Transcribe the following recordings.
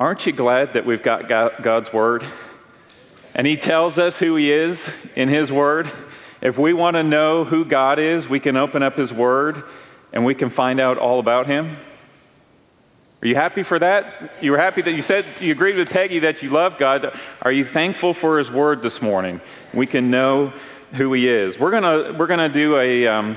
Aren't you glad that we've got God's Word? And He tells us who He is in His Word. If we want to know who God is, we can open up His Word and we can find out all about Him. Are you happy for that? You were happy that you said you agreed with Peggy that you love God. Are you thankful for His Word this morning? We can know who He is. We're gonna do a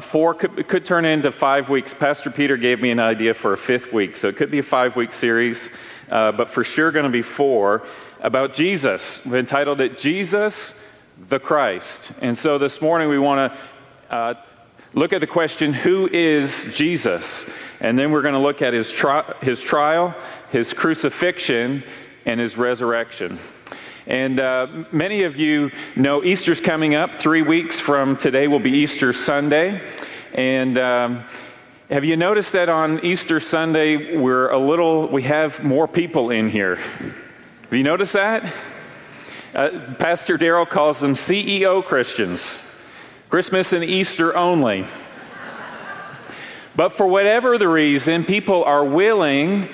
four. It could turn into 5 weeks. Pastor Peter gave me an idea for a fifth week, so it could be a 5-week series, but for sure going to be 4 about Jesus. We've entitled it Jesus the Christ. And so this morning we want to look at the question, who is Jesus? And then we're going to look at his trial, his crucifixion, and his resurrection. And many of you know Easter's coming up. 3 weeks from today will be Easter Sunday. And have you noticed that on Easter Sunday, we have more people in here? Have you noticed that? Pastor Darrell calls them CEO Christians. Christmas and Easter only. But for whatever the reason, people are willing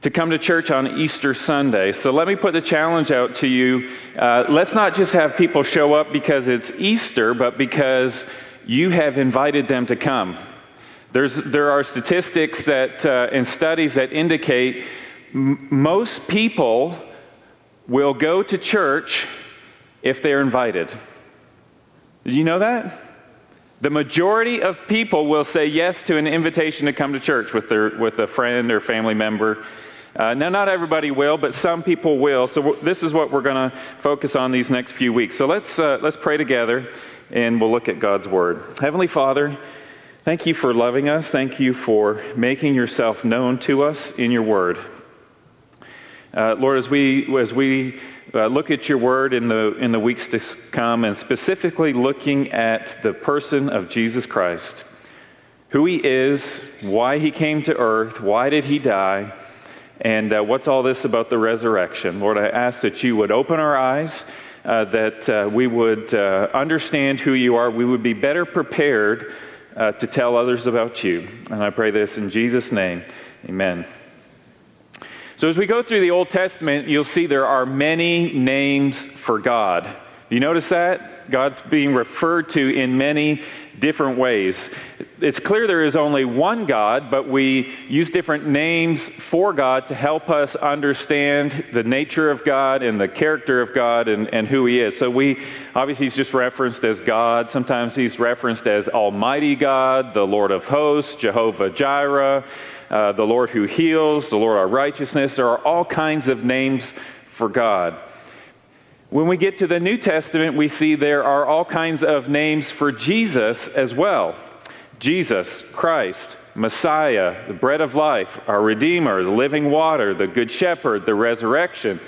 to come to church on Easter Sunday. So let me put the challenge out to you. Let's not just have people show up because it's Easter, but because you have invited them to come. There are statistics that and studies that indicate most people will go to church if they're invited. Did you know that? The majority of people will say yes to an invitation to come to church with a friend or family member. Now, not everybody will, but some people will. So this is what we're going to focus on these next few weeks. So let's pray together, and we'll look at God's Word. Heavenly Father, thank you for loving us. Thank you for making yourself known to us in your Word. Lord, as we look at your Word in the weeks to come, and specifically looking at the person of Jesus Christ, who he is, why he came to earth, why did he die, and what's all this about the resurrection. Lord, I ask that you would open our eyes, that we would understand who you are, we would be better prepared to tell others about you. And I pray this in Jesus' name, amen. So as we go through the Old Testament, you'll see there are many names for God. You notice that? God's being referred to in many different ways. It's clear there is only one God, but we use different names for God to help us understand the nature of God and the character of God and who He is. So obviously He's just referenced as God. Sometimes He's referenced as Almighty God, the Lord of Hosts, Jehovah Jireh, the Lord who heals, the Lord our righteousness. There are all kinds of names for God. When we get to the New Testament, we see there are all kinds of names for Jesus as well. Jesus, Christ, Messiah, the bread of life, our Redeemer, the living water, the good shepherd, the resurrection.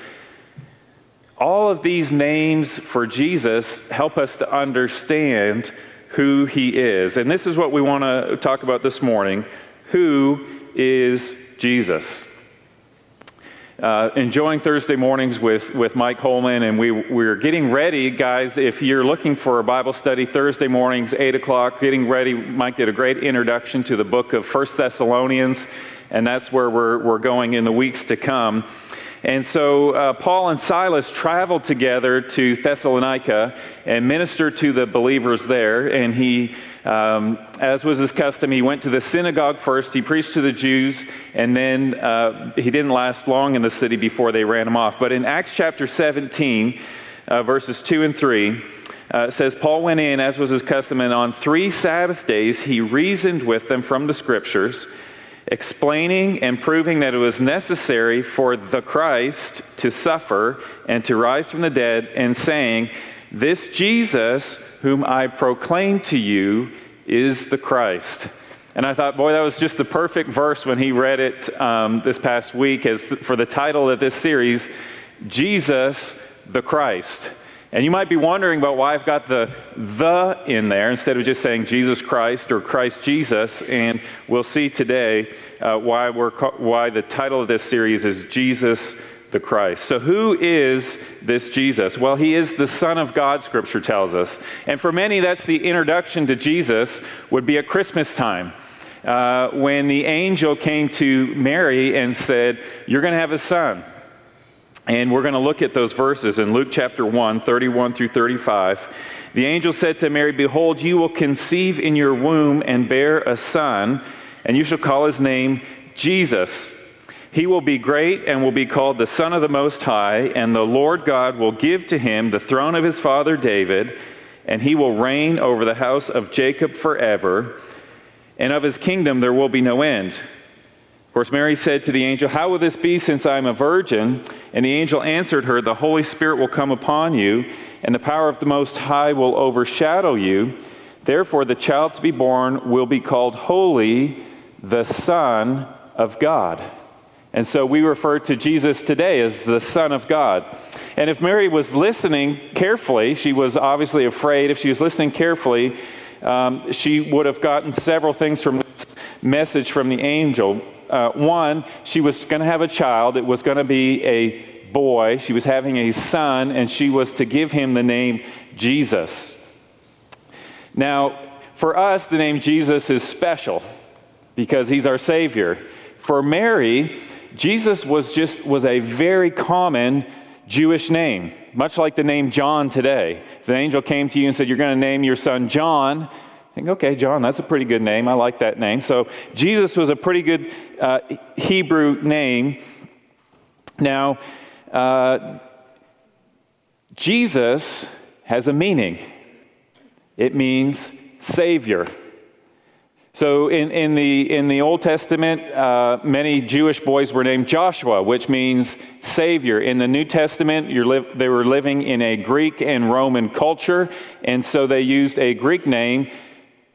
All of these names for Jesus help us to understand who he is. And this is what we want to talk about this morning. Who is Jesus? Enjoying Thursday mornings with Mike Holman, and we're getting ready, guys. If you're looking for a Bible study, Thursday mornings, 8 o'clock, getting ready. Mike did a great introduction to the book of 1 Thessalonians, and that's where we're going in the weeks to come. And so Paul and Silas traveled together to Thessalonica and ministered to the believers there. And he, as was his custom, he went to the synagogue first. He preached to the Jews, and then he didn't last long in the city before they ran him off. But in Acts chapter 17, verses 2 and 3, it says, Paul went in, as was his custom, and on 3 Sabbath days he reasoned with them from the Scriptures, explaining and proving that it was necessary for the Christ to suffer and to rise from the dead, and saying, this Jesus whom I proclaim to you is the Christ. And I thought, boy, that was just the perfect verse when he read it this past week as for the title of this series, Jesus the Christ. And you might be wondering about why I've got the in there instead of just saying Jesus Christ or Christ Jesus. And we'll see today why the title of this series is Jesus the Christ. So who is this Jesus? Well, he is the Son of God, Scripture tells us. And for many, that's the introduction to Jesus would be at Christmas time. when the angel came to Mary and said, "You're going to have a son." And we're going to look at those verses in Luke chapter 1, 31 through 35. The angel said to Mary, "Behold, you will conceive in your womb and bear a son, and you shall call his name Jesus. He will be great and will be called the Son of the Most High, and the Lord God will give to him the throne of his father David, and he will reign over the house of Jacob forever, and of his kingdom there will be no end." Of course, Mary said to the angel, "How will this be since I am a virgin?" And the angel answered her, "The Holy Spirit will come upon you, and the power of the Most High will overshadow you. Therefore, the child to be born will be called Holy, the Son of God." And so we refer to Jesus today as the Son of God. And if Mary was listening carefully, she was obviously afraid. If she was listening carefully, she would have gotten several things from this message from the angel. One, she was going to have a child. It was going to be a boy. She was having a son, and she was to give him the name Jesus. Now, for us, the name Jesus is special because he's our Savior. For Mary, Jesus was a very common Jewish name, much like the name John today. If an angel came to you and said, "You're going to name your son John," think, okay, John, that's a pretty good name. I like that name. So Jesus was a pretty good Hebrew name. Now, Jesus has a meaning. It means Savior. So in the Old Testament, many Jewish boys were named Joshua, which means Savior. In the New Testament, they were living in a Greek and Roman culture, and so they used a Greek name,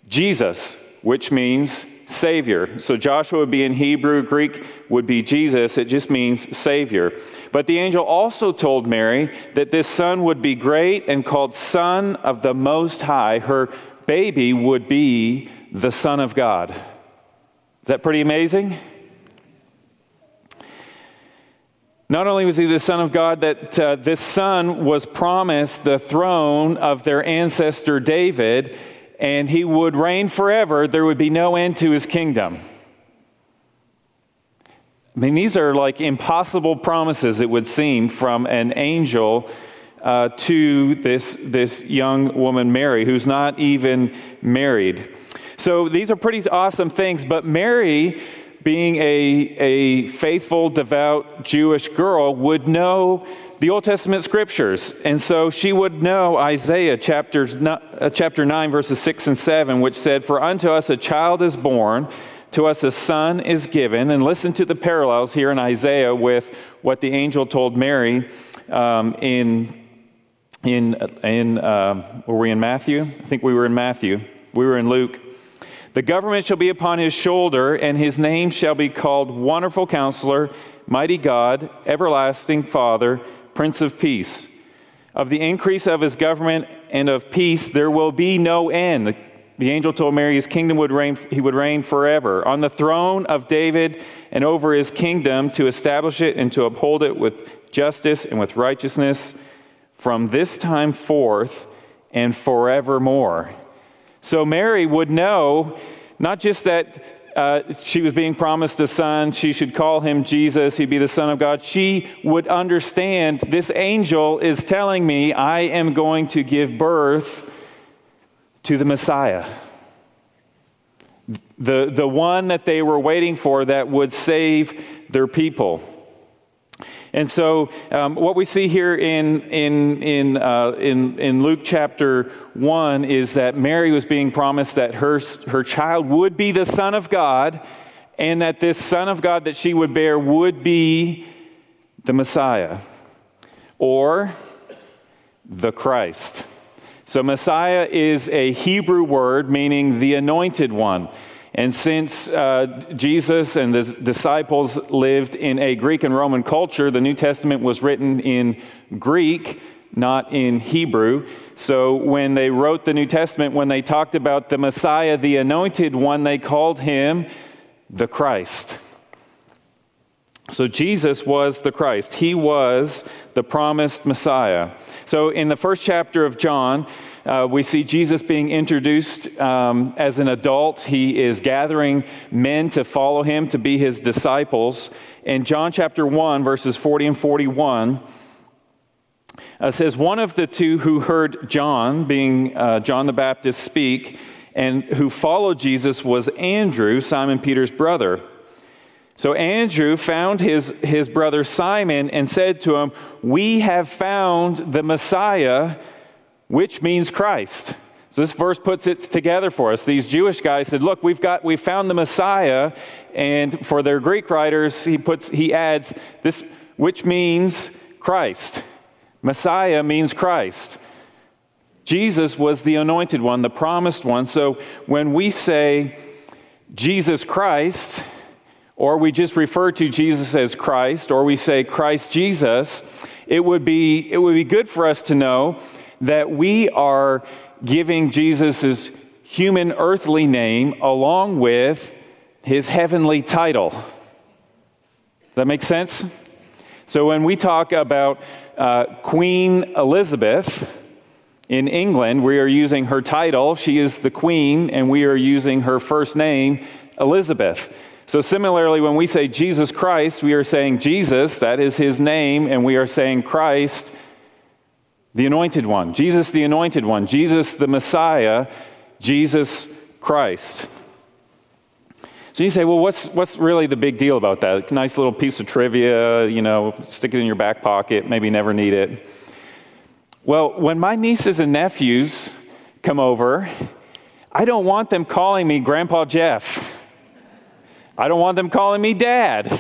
Jesus, which means Savior. So Joshua would be in Hebrew, Greek would be Jesus. It just means Savior. But the angel also told Mary that this son would be great and called Son of the Most High. Her baby would be the Son of God. Is that pretty amazing? Not only was he the Son of God, that this son was promised the throne of their ancestor David, and he would reign forever. There would be no end to his kingdom. I mean, these are like impossible promises, it would seem, from an angel to this young woman, Mary, who's not even married. So these are pretty awesome things, but Mary, being a faithful, devout Jewish girl, would know the Old Testament scriptures. And so she would know Isaiah chapter 9, verses 6 and 7, which said, "For unto us a child is born, to us a son is given." And listen to the parallels here in Isaiah with what the angel told Mary were we in Matthew? I think we were in Matthew. We were in Luke. "The government shall be upon his shoulder, and his name shall be called Wonderful Counselor, Mighty God, Everlasting Father, Prince of Peace. Of the increase of his government and of peace there will be no end." The angel told Mary his kingdom would reign, he would reign forever, "on the throne of David and over his kingdom, to establish it and to uphold it with justice and with righteousness from this time forth and forevermore." So Mary would know not just that she was being promised a son, she should call him Jesus, he'd be the Son of God. She would understand, this angel is telling me I am going to give birth to the Messiah, the one that they were waiting for that would save their people. And so what we see here in Luke chapter 1 is that Mary was being promised that her child would be the Son of God, and that this Son of God that she would bear would be the Messiah, or the Christ. So Messiah is a Hebrew word meaning the anointed one. And since Jesus and the disciples lived in a Greek and Roman culture, the New Testament was written in Greek, not in Hebrew. So when they wrote the New Testament, when they talked about the Messiah, the anointed one, they called him the Christ. So Jesus was the Christ. He was the promised Messiah. So in the first chapter of John, We see Jesus being introduced as an adult. He is gathering men to follow him, to be his disciples. In John chapter 1, verses 40 and 41, says, one of the two who heard John, being John the Baptist, speak, and who followed Jesus was Andrew, Simon Peter's brother. So Andrew found his brother Simon and said to him, "We have found the Messiah," which means Christ. So this verse puts it together for us. These Jewish guys said, "Look, we found the Messiah," and for their Greek writers, he adds this, which means Christ. Messiah means Christ. Jesus was the anointed one, the promised one. So when we say Jesus Christ, or we just refer to Jesus as Christ, or we say Christ Jesus, it would be good for us to know that we are giving Jesus' human earthly name along with his heavenly title. Does that make sense? So when we talk about Queen Elizabeth in England, we are using her title. She is the Queen, and we are using her first name, Elizabeth. So similarly, when we say Jesus Christ, we are saying Jesus, that is his name, and we are saying Christ, the Anointed One. Jesus, the Anointed One. Jesus, the Messiah. Jesus Christ. So you say, well, what's really the big deal about that? Nice little piece of trivia, stick it in your back pocket, maybe never need it. Well, when my nieces and nephews come over, I don't want them calling me Grandpa Jeff. I don't want them calling me Dad.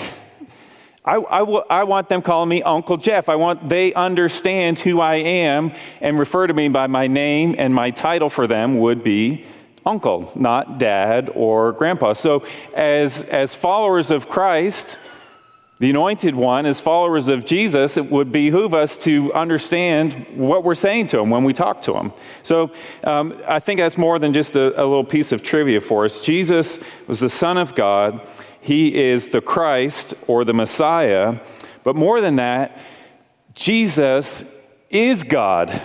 I want them calling me Uncle Jeff. They understand who I am and refer to me by my name, and my title for them would be Uncle, not Dad or Grandpa. So as followers of Christ, the Anointed One, as followers of Jesus, it would behoove us to understand what we're saying to him when we talk to him. So I think that's more than just a little piece of trivia for us. Jesus was the Son of God. He is the Christ, or the Messiah. But more than that, Jesus is God.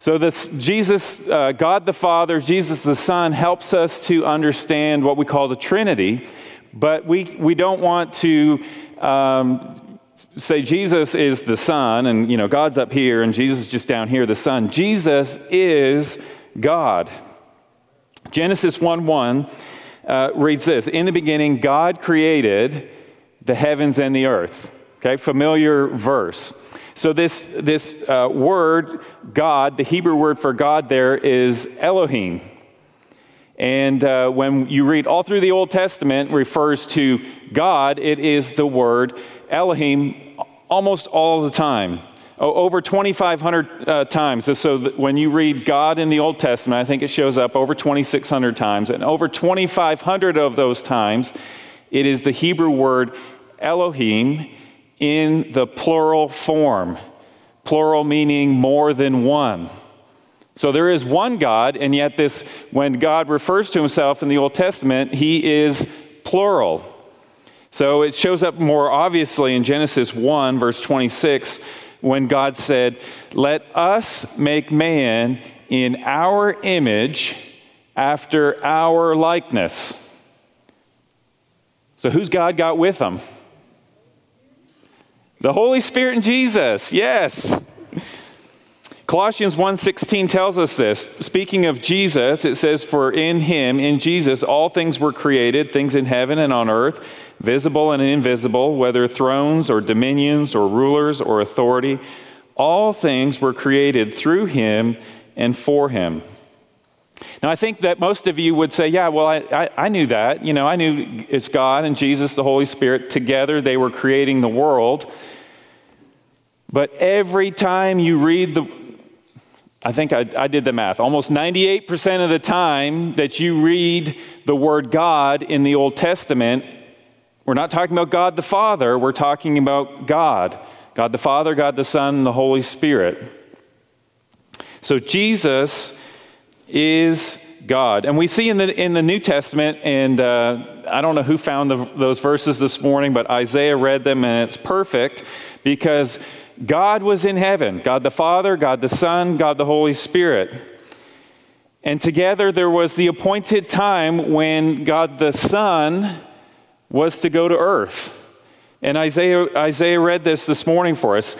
So Jesus, God the Father, Jesus the Son, helps us to understand what we call the Trinity. But we don't want to say Jesus is the Son, and God's up here, and Jesus is just down here, the Son. Jesus is God. Genesis 1:1 reads this: "In the beginning, God created the heavens and the earth." Okay, familiar verse. So this word God, the Hebrew word for God, there is Elohim. And when you read all through the Old Testament, refers to God, it is the word Elohim almost all the time. Over 2,500 times. So when you read God in the Old Testament, I think it shows up over 2,600 times. And over 2,500 of those times, it is the Hebrew word Elohim in the plural form. Plural meaning more than one. So there is one God, and yet when God refers to himself in the Old Testament, he is plural. So it shows up more obviously in Genesis 1, verse 26, when God said, "Let us make man in our image, after our likeness." So who's God got with him? The Holy Spirit and Jesus, yes. Colossians 1:16 tells us this. Speaking of Jesus, it says, "For in him," in Jesus, "all things were created, things in heaven and on earth, visible and invisible, whether thrones or dominions or rulers or authority. All things were created through him and for him." Now, I think that most of you would say, yeah, well, I knew that. I knew it's God and Jesus, the Holy Spirit. Together, they were creating the world. But every time you read I think I did the math. Almost 98% of the time that you read the word God in the Old Testament, we're not talking about God the Father, we're talking about God. God the Father, God the Son, and the Holy Spirit. So Jesus is God. And we see in the New Testament, and I don't know who found those verses this morning, but Isaiah read them, and it's perfect because God was in heaven, God the Father, God the Son, God the Holy Spirit. And together there was the appointed time when God the Son was to go to earth. And Isaiah read this morning for us.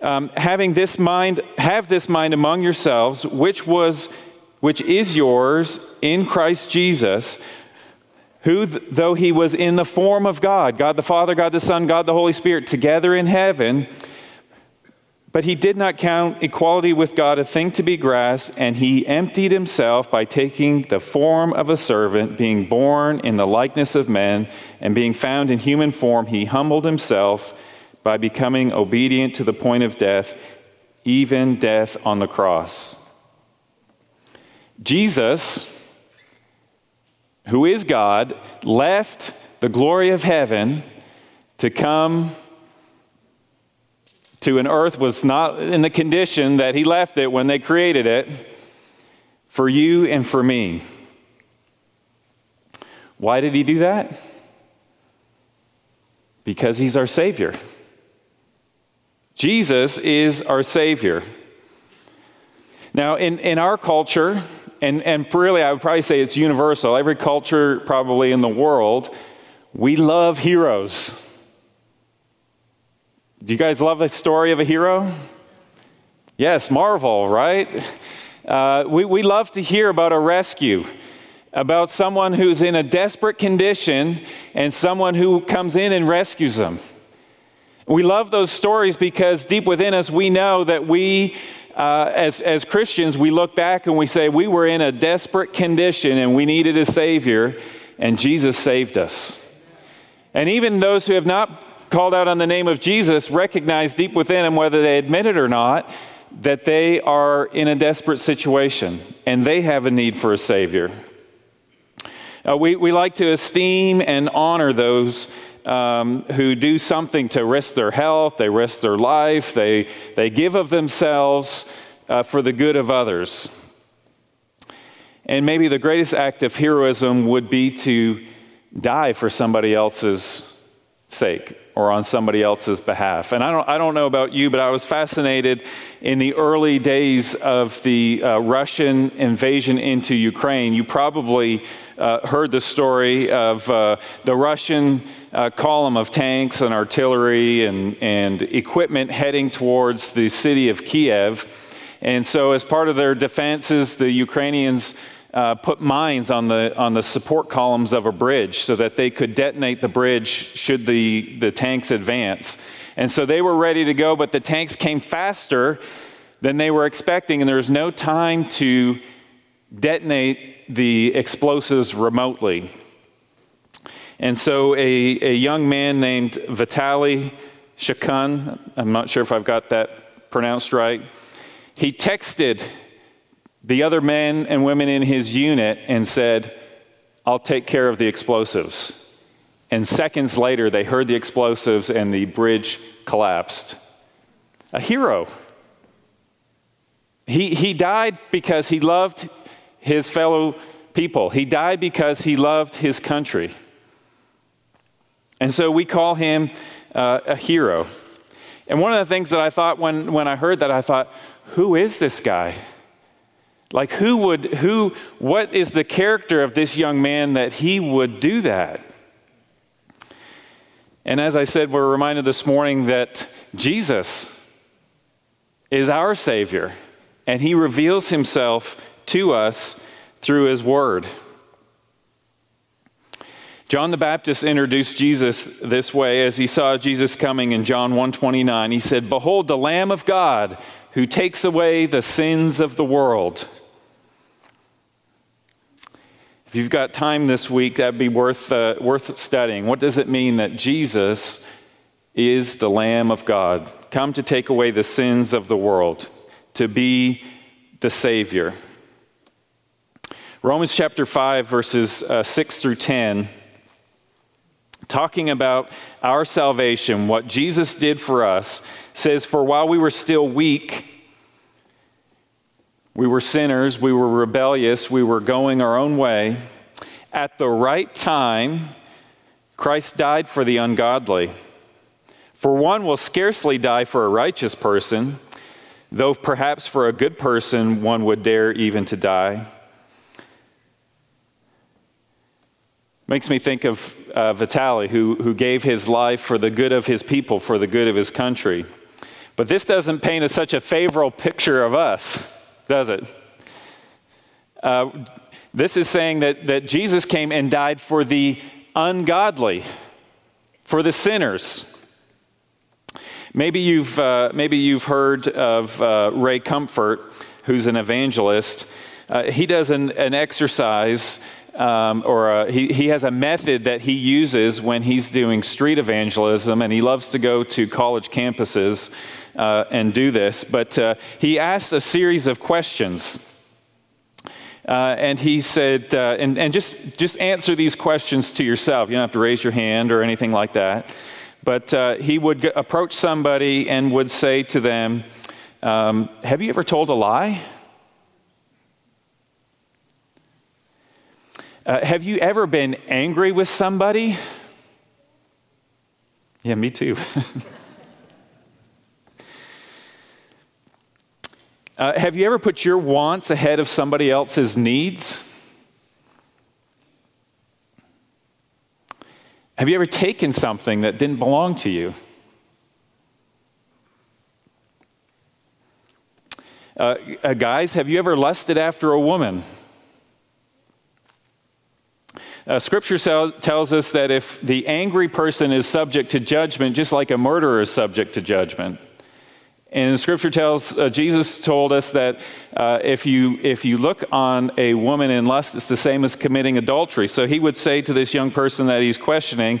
Have this mind among yourselves, which is yours in Christ Jesus, who, though he was in the form of God, God the Father, God the Son, God the Holy Spirit, together in heaven, but he did not count equality with God a thing to be grasped, and he emptied himself by taking the form of a servant, being born in the likeness of men, and being found in human form, he humbled himself by becoming obedient to the point of death, even death on the cross. Jesus, who is God, left the glory of heaven to come to an earth was not in the condition that he left it when they created it, for you and for me. Why did he do that? Because he's our Savior. Jesus is our Savior. Now, in our culture, and really I would probably say it's universal, every culture probably in the world, we love heroes. Do you guys love the story of a hero? Yes, Marvel, right? We love to hear about a rescue, about someone who's in a desperate condition and someone who comes in and rescues them. We love those stories because deep within us, we know that we, as Christians, we look back and we say, we were in a desperate condition and we needed a Savior, and Jesus saved us. And even those who have not called out on the name of Jesus recognize deep within them, whether they admit it or not, that they are in a desperate situation and they have a need for a Savior. We like to esteem and honor those who do something to risk their health, they risk their life, they give of themselves for the good of others. And maybe the greatest act of heroism would be to die for somebody else's sake or on somebody else's behalf. And I don't know about you, but I was fascinated in the early days of the Russian invasion into Ukraine. You probably heard the story of the Russian column of tanks and artillery and equipment heading towards the city of Kiev. And so as part of their defenses, the Ukrainians put mines on the support columns of a bridge so that they could detonate the bridge should the tanks advance. And so they were ready to go, but the tanks came faster than they were expecting, and there was no time to detonate the explosives remotely. And so a young man named Vitaly Shakun, I'm not sure if I've got that pronounced right, he texted the other men and women in his unit and said, "I'll take care of the explosives." And seconds later, they heard the explosives and the bridge collapsed. A hero. He died because he loved his fellow people. He died because he loved his country. And so we call him a hero. And one of the things that I thought when I heard that, I thought, who is this guy? Like what is the character of this young man that he would do that? And as I said, we're reminded this morning that Jesus is our Savior, and he reveals himself to us through his word. John the Baptist introduced Jesus this way as he saw Jesus coming in John 1:29. He said, "Behold the Lamb of God who takes away the sins of the world." If you've got time this week, that'd be worth studying. What does it mean that Jesus is the Lamb of God, come to take away the sins of the world, to be the Savior? Romans chapter 5, verses 6 through 10, talking about our salvation, what Jesus did for us, says, "For while we were still weak, we were sinners, we were rebellious, we were going our own way. At the right time, Christ died for the ungodly. For one will scarcely die for a righteous person, though perhaps for a good person one would dare even to die. Makes me think of Vitaly, who gave his life for the good of his people, for the good of his country. But this doesn't paint such a favorable picture of us, does it? This is saying that Jesus came and died for the ungodly, for the sinners. Maybe you've heard of Ray Comfort, who's an evangelist. He does an exercise. He has a method that he uses when he's doing street evangelism, and he loves to go to college campuses and do this. But he asked a series of questions, and he said, and just answer these questions to yourself. You don't have to raise your hand or anything like that. But he would approach somebody and would say to them, "Have you ever told a lie? Have you ever been angry with somebody?" Yeah, me too. Have you ever put your wants ahead of somebody else's needs? Have you ever taken something that didn't belong to you? Guys, have you ever lusted after a woman? Scripture tells us that if the angry person is subject to judgment, just like a murderer is subject to judgment. And Scripture Jesus told us that if you look on a woman in lust, it's the same as committing adultery. So he would say to this young person that he's questioning,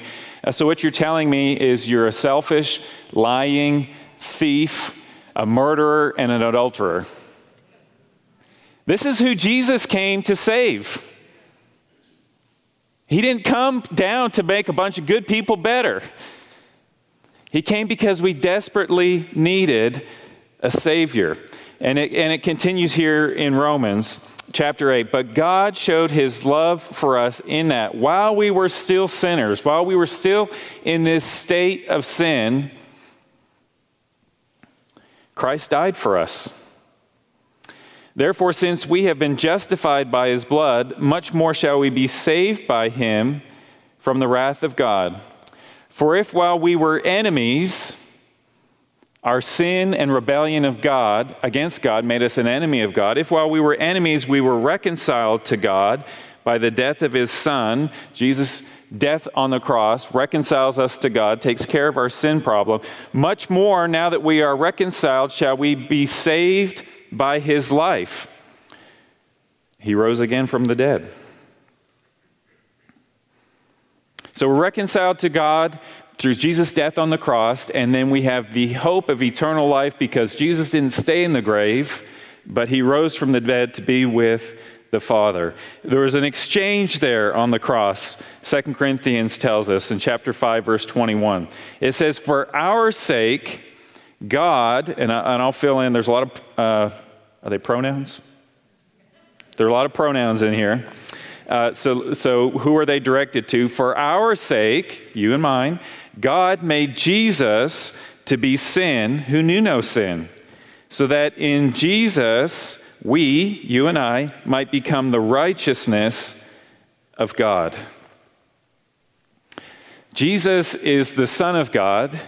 so what you're telling me is you're a selfish, lying thief, a murderer, and an adulterer. This is who Jesus came to save. He didn't come down to make a bunch of good people better. He came because we desperately needed a Savior. And it continues here in Romans chapter 8. But God showed his love for us in that while we were still sinners, while we were still in this state of sin, Christ died for us. Therefore, since we have been justified by his blood, much more shall we be saved by him from the wrath of God. For if while we were enemies, our sin and rebellion of God against God made us an enemy of God. If while we were enemies, we were reconciled to God by the death of his Son, Jesus' death on the cross reconciles us to God, takes care of our sin problem. Much more, now that we are reconciled, shall we be saved by his life. He rose again from the dead. So we're reconciled to God through Jesus' death on the cross, and then we have the hope of eternal life because Jesus didn't stay in the grave, but he rose from the dead to be with the Father. There was an exchange there on the cross. 2 Corinthians tells us in chapter 5, verse 21. It says, "For our sake, God," and I'll fill in, there's a lot of, are they pronouns? There are a lot of pronouns in here. So who are they directed to? For our sake, you and mine, God made Jesus to be sin who knew no sin, so that in Jesus we, you and I, might become the righteousness of God. Jesus is the Son of God.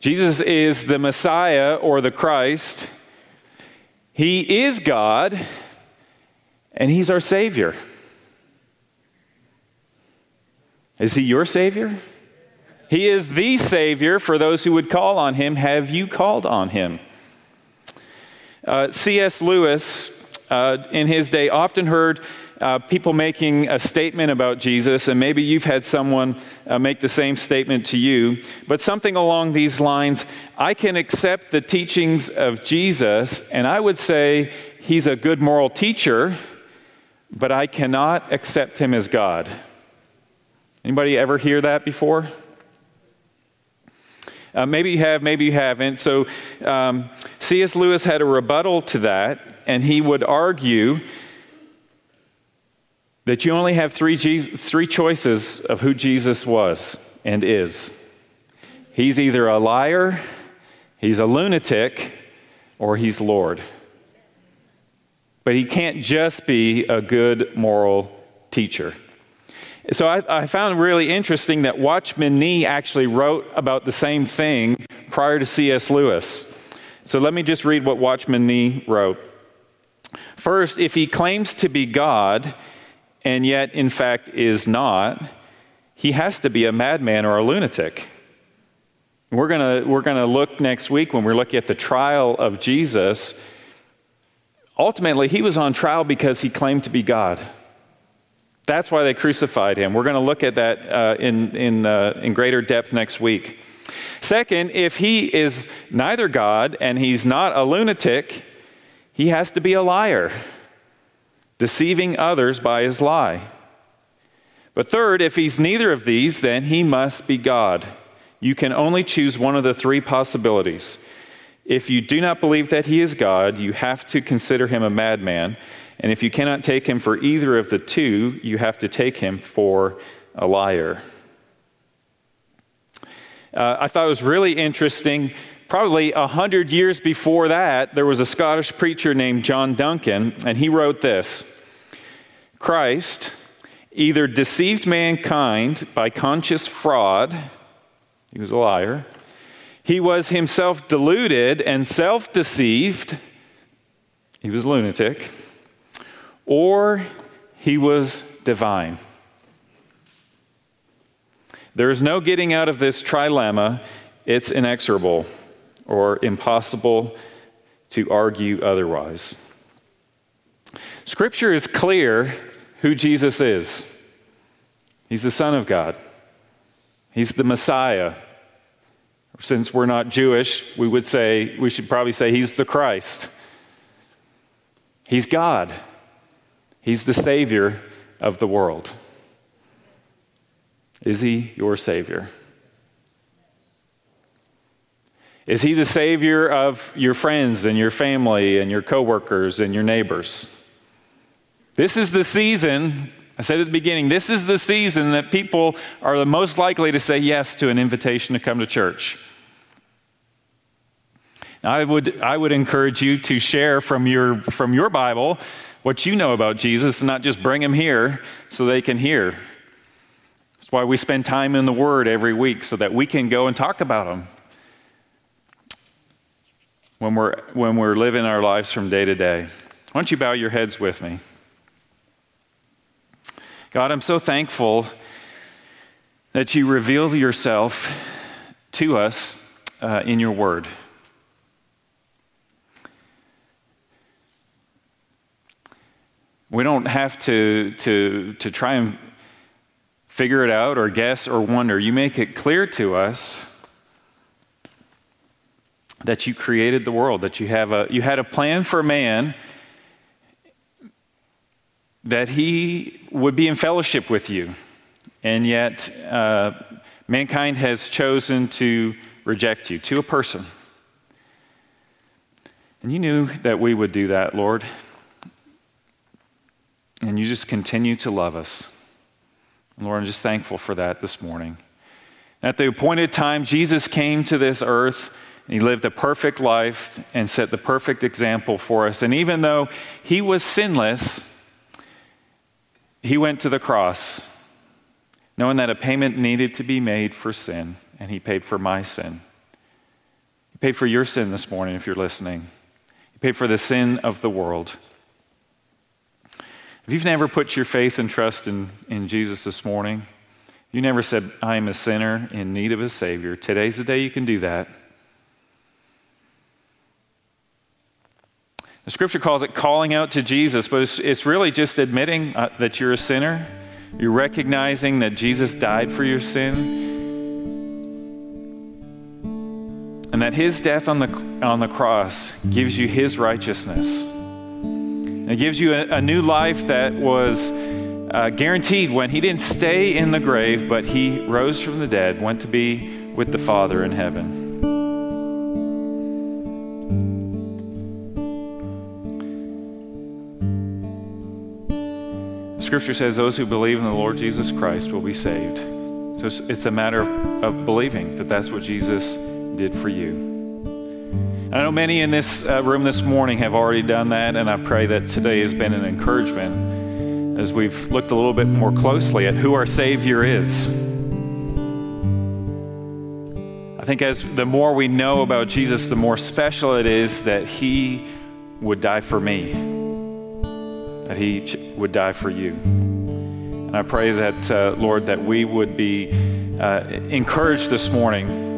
Jesus is the Messiah or the Christ. He is God, and he's our Savior. Is he your Savior? He is the Savior for those who would call on him. Have you called on him? C.S. Lewis, in his day, often heard people making a statement about Jesus, and maybe you've had someone make the same statement to you, but something along these lines: I can accept the teachings of Jesus, and I would say he's a good moral teacher, but I cannot accept him as God. Anybody ever hear that before? Maybe you have, maybe you haven't. So C.S. Lewis had a rebuttal to that, and he would argue that you only have three choices of who Jesus was and is. He's either a liar, he's a lunatic, or he's Lord. But he can't just be a good moral teacher. So I found really interesting that Watchman Nee actually wrote about the same thing prior to C.S. Lewis. So let me just read what Watchman Nee wrote. First, if he claims to be God, and yet in fact is not, he has to be a madman or a lunatic. We're gonna look next week when we're looking at the trial of Jesus. Ultimately, he was on trial because he claimed to be God. That's why they crucified him. We're going to look at that in greater depth next week. Second, if he is neither God and he's not a lunatic, he has to be a liar, deceiving others by his lie. But third, if he's neither of these, then he must be God. You can only choose one of the three possibilities. If you do not believe that he is God, you have to consider him a madman. And if you cannot take him for either of the two, you have to take him for a liar. I thought it was really interesting. Probably 100 years before that, there was a Scottish preacher named John Duncan, and he wrote this: Christ either deceived mankind by conscious fraud, he was a liar, he was himself deluded and self-deceived, he was a lunatic, or he was divine. There is no getting out of this trilemma. It's inexorable, or impossible to argue otherwise. Scripture is clear who Jesus is. He's the Son of God. He's the Messiah. Since we're not Jewish, we should probably say he's the Christ. He's God. He's the Savior of the world. Is he your Savior? Is he the Savior of your friends and your family and your coworkers and your neighbors? This is the season, I said at the beginning, this is the season that people are the most likely to say yes to an invitation to come to church. Now, I would encourage you to share from your Bible what you know about Jesus, and not just bring them here so they can hear. That's why we spend time in the Word every week, so that we can go and talk about them when we're living our lives from day to day. Why don't you bow your heads with me? God, I'm so thankful that you reveal yourself to us in your Word. We don't have to try and figure it out or guess or wonder. You make it clear to us that you created the world, that you had a plan for man, that he would be in fellowship with you. And yet mankind has chosen to reject you to a person. And you knew that we would do that, Lord. And you just continue to love us. Lord, I'm just thankful for that this morning. At the appointed time, Jesus came to this earth, and he lived a perfect life and set the perfect example for us. And even though he was sinless, he went to the cross, knowing that a payment needed to be made for sin, and he paid for my sin. He paid for your sin this morning if you're listening. He paid for the sin of the world. If you've never put your faith and trust in Jesus this morning, you never said, I am a sinner in need of a Savior, today's the day you can do that. The Scripture calls it calling out to Jesus, but it's really just admitting that you're a sinner. You're recognizing that Jesus died for your sin, and that his death on the cross gives you his righteousness. It gives you a new life that was guaranteed when he didn't stay in the grave, but he rose from the dead, went to be with the Father in heaven. Scripture says those who believe in the Lord Jesus Christ will be saved. So it's a matter of believing that that's what Jesus did for you. I know many in this room this morning have already done that, and I pray that today has been an encouragement as we've looked a little bit more closely at who our Savior is. I think as the more we know about Jesus, the more special it is that He would die for me, that He would die for you. And I pray that, Lord, that we would be encouraged this morning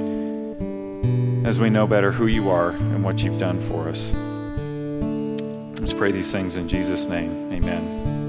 as we know better who you are and what you've done for us. Let's pray these things in Jesus' name. Amen.